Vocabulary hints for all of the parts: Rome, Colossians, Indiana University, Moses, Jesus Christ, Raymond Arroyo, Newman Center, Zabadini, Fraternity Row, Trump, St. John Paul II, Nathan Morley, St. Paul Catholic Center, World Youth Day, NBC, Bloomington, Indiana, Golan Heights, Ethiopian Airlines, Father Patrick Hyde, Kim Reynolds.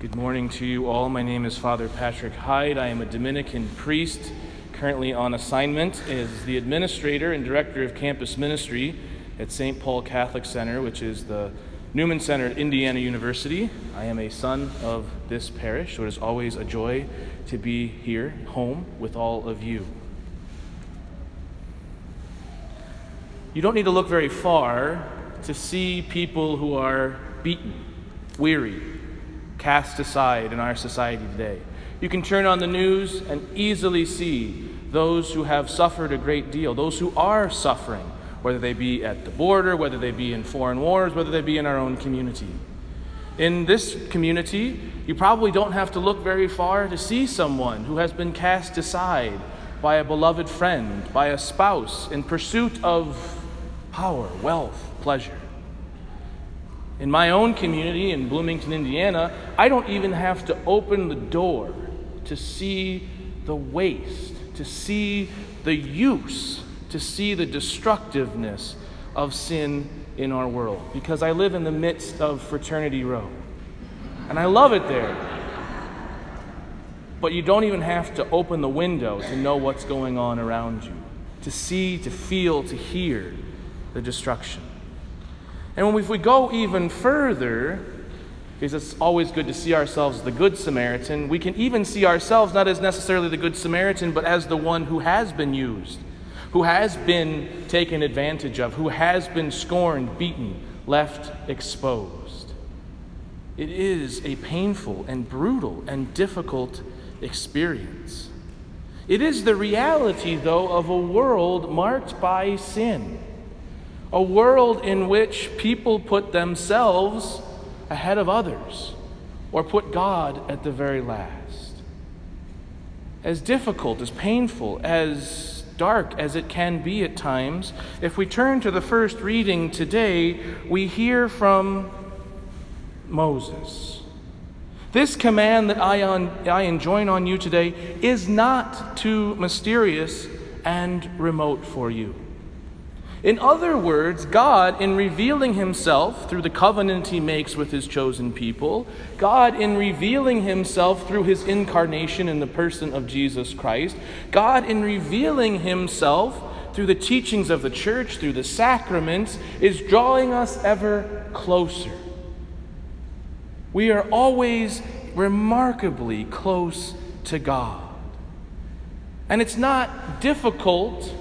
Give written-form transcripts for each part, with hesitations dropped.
Good morning to you all. My name is Father Patrick Hyde. I am a Dominican priest, currently on assignment as the administrator and director of campus ministry at St. Paul Catholic Center, which is the Newman Center at Indiana University. I am a son of this parish, so it is always a joy to be here, home, with all of you. You don't need to look very far to see people who are beaten, weary, cast aside in our society today. You can turn on the news and easily see those who have suffered a great deal, those who are suffering, whether they be at the border, whether they be in foreign wars, whether they be in our own community. In this community, you probably don't have to look very far to see someone who has been cast aside by a beloved friend, by a spouse, in pursuit of power, wealth, pleasure. In my own community in Bloomington, Indiana, I don't even have to open the door to see the waste, to see the use, to see the destructiveness of sin in our world, because I live in the midst of Fraternity Row, and I love it there. But you don't even have to open the window to know what's going on around you, to see, to feel, to hear the destruction. And if we go even further, because it's always good to see ourselves as the Good Samaritan, we can even see ourselves not as necessarily the Good Samaritan, but as the one who has been used, who has been taken advantage of, who has been scorned, beaten, left exposed. It is a painful and brutal and difficult experience. It is the reality, though, of a world marked by sin. A world in which people put themselves ahead of others or put God at the very last. As difficult, as painful, as dark as it can be at times, if we turn to the first reading today, we hear from Moses. This command that I enjoin on you today is not too mysterious and remote for you. In other words, God, in revealing himself through the covenant he makes with his chosen people, God, in revealing himself through his incarnation in the person of Jesus Christ, God, in revealing himself through the teachings of the church, through the sacraments, is drawing us ever closer. We are always remarkably close to God. And it's not difficult.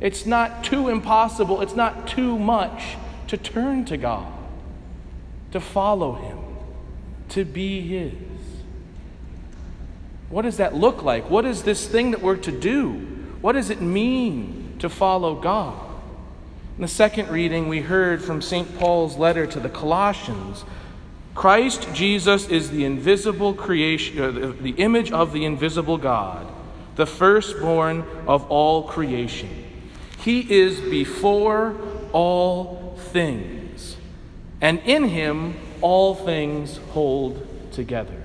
It's not too impossible, it's not too much to turn to God, to follow him, to be his. What does that look like? What is this thing that we're to do? What does it mean to follow God? In the second reading, we heard from St. Paul's letter to the Colossians, Christ Jesus is the invisible creation, the image of the invisible God, the firstborn of all creation. He is before all things, and in him all things hold together.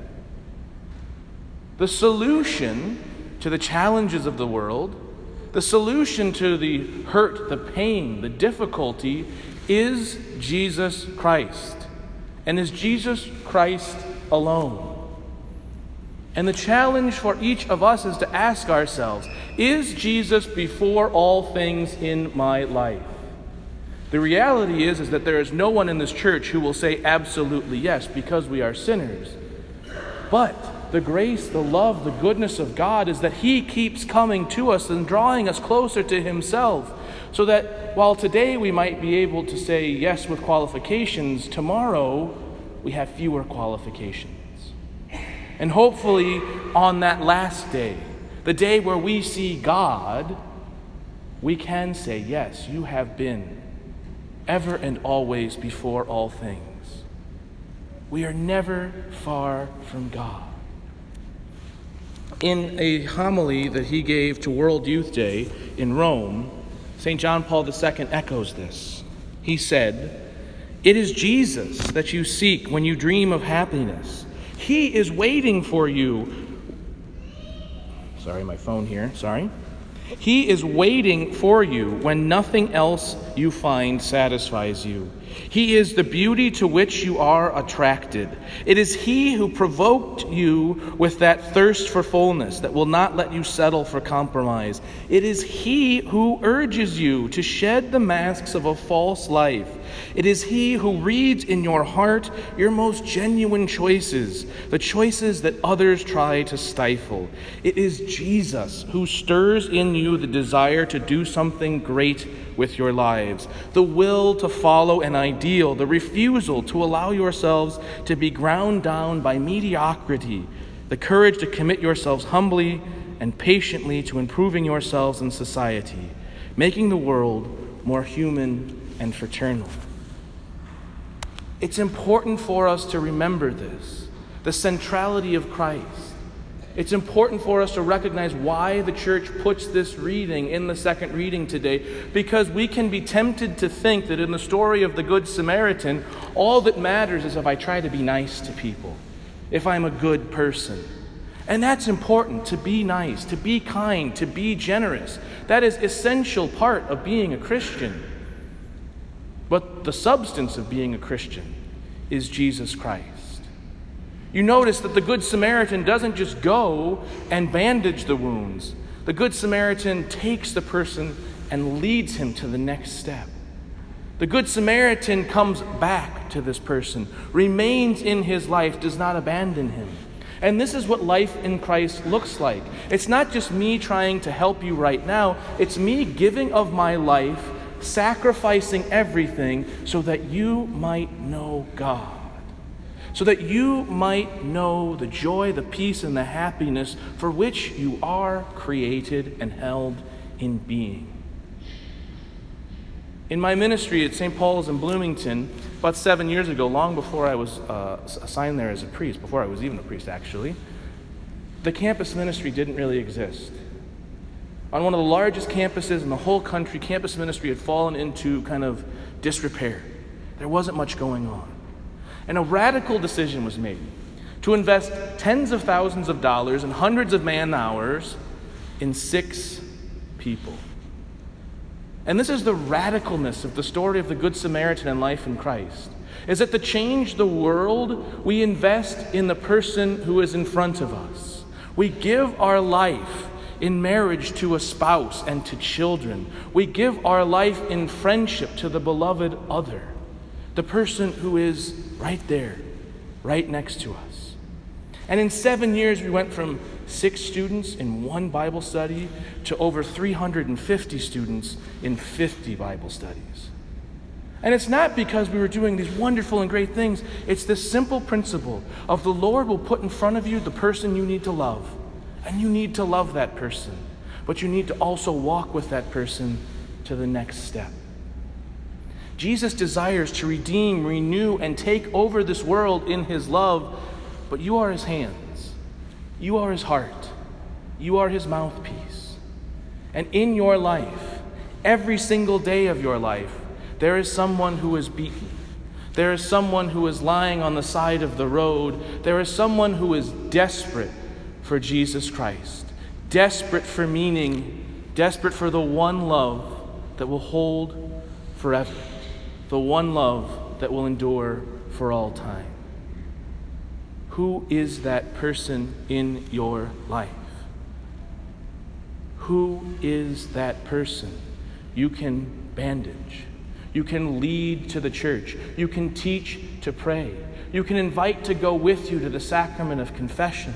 The solution to the challenges of the world, the solution to the hurt, the pain, the difficulty, is Jesus Christ, and is Jesus Christ alone. And the challenge for each of us is to ask ourselves, is Jesus before all things in my life? The reality is that there is no one in this church who will say absolutely yes, because we are sinners. But the grace, the love, the goodness of God is that he keeps coming to us and drawing us closer to himself, so that while today we might be able to say yes with qualifications, tomorrow we have fewer qualifications. And hopefully on that last day, the day where we see God, we can say, yes, you have been ever and always before all things. We are never far from God. In a homily that he gave to World Youth Day in Rome, St. John Paul II echoes this. He said, "It is Jesus that you seek when you dream of happiness. He is waiting for you." He is waiting for you when nothing else you find satisfies you. He is the beauty to which you are attracted. It is He who provoked you with that thirst for fullness that will not let you settle for compromise. It is He who urges you to shed the masks of a false life. It is He who reads in your heart your most genuine choices, the choices that others try to stifle. It is Jesus who stirs in you the desire to do something great with your lives, the will to follow an ideal, the refusal to allow yourselves to be ground down by mediocrity, the courage to commit yourselves humbly and patiently to improving yourselves in society, making the world more human and fraternal. It's important for us to remember this, the centrality of Christ. It's important for us to recognize why the church puts this reading in the second reading today, because we can be tempted to think that in the story of the Good Samaritan, all that matters is if I try to be nice to people, if I'm a good person. And that's important, to be nice, to be kind, to be generous. That is an essential part of being a Christian. But the substance of being a Christian is Jesus Christ. You notice that the Good Samaritan doesn't just go and bandage the wounds. The Good Samaritan takes the person and leads him to the next step. The Good Samaritan comes back to this person, remains in his life, does not abandon him. And this is what life in Christ looks like. It's not just me trying to help you right now. It's me giving of my life, sacrificing everything so that you might know God. So that you might know the joy, the peace, and the happiness for which you are created and held in being. In my ministry at St. Paul's in Bloomington, about 7 years ago, long before I was assigned there as a priest, before I was even a priest actually, the campus ministry didn't really exist. On one of the largest campuses in the whole country, campus ministry had fallen into kind of disrepair. There wasn't much going on. And a radical decision was made to invest tens of thousands of dollars and hundreds of man-hours in 6 people. And this is the radicalness of the story of the Good Samaritan and life in Christ, is that to change the world, we invest in the person who is in front of us. We give our life in marriage to a spouse and to children. We give our life in friendship to the beloved other. The person who is right there, right next to us. And in 7 years, we went from 6 students in 1 Bible study to over 350 students in 50 Bible studies. And it's not because we were doing these wonderful and great things. It's this simple principle of the Lord will put in front of you the person you need to love. And you need to love that person. But you need to also walk with that person to the next step. Jesus desires to redeem, renew, and take over this world in His love, but you are His hands. You are His heart. You are His mouthpiece. And in your life, every single day of your life, there is someone who is beaten. There is someone who is lying on the side of the road. There is someone who is desperate for Jesus Christ, desperate for meaning, desperate for the one love that will hold forever. The one love that will endure for all time. Who is that person in your life? Who is that person you can bandage? You can lead to the church. You can teach to pray. You can invite to go with you to the sacrament of confession.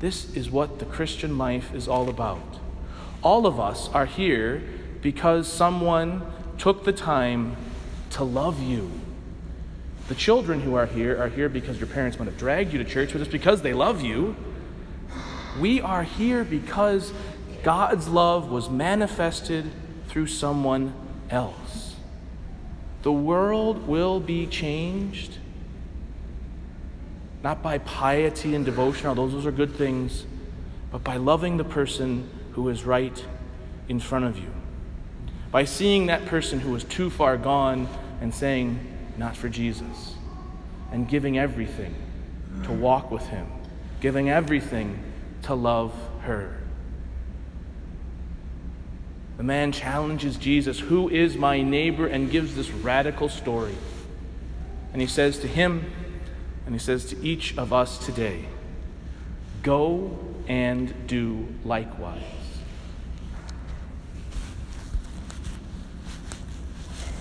This is what the Christian life is all about. All of us are here because someone took the time to love you. The children who are here because your parents might have dragged you to church, but it's because they love you. We are here because God's love was manifested through someone else. The world will be changed, not by piety and devotion, although those are good things, but by loving the person who is right in front of you. By seeing that person who was too far gone and saying, not for Jesus, and giving everything to walk with Him, giving everything to love her. The man challenges Jesus, who is my neighbor, and gives this radical story. And he says to him, and he says to each of us today, go and do likewise.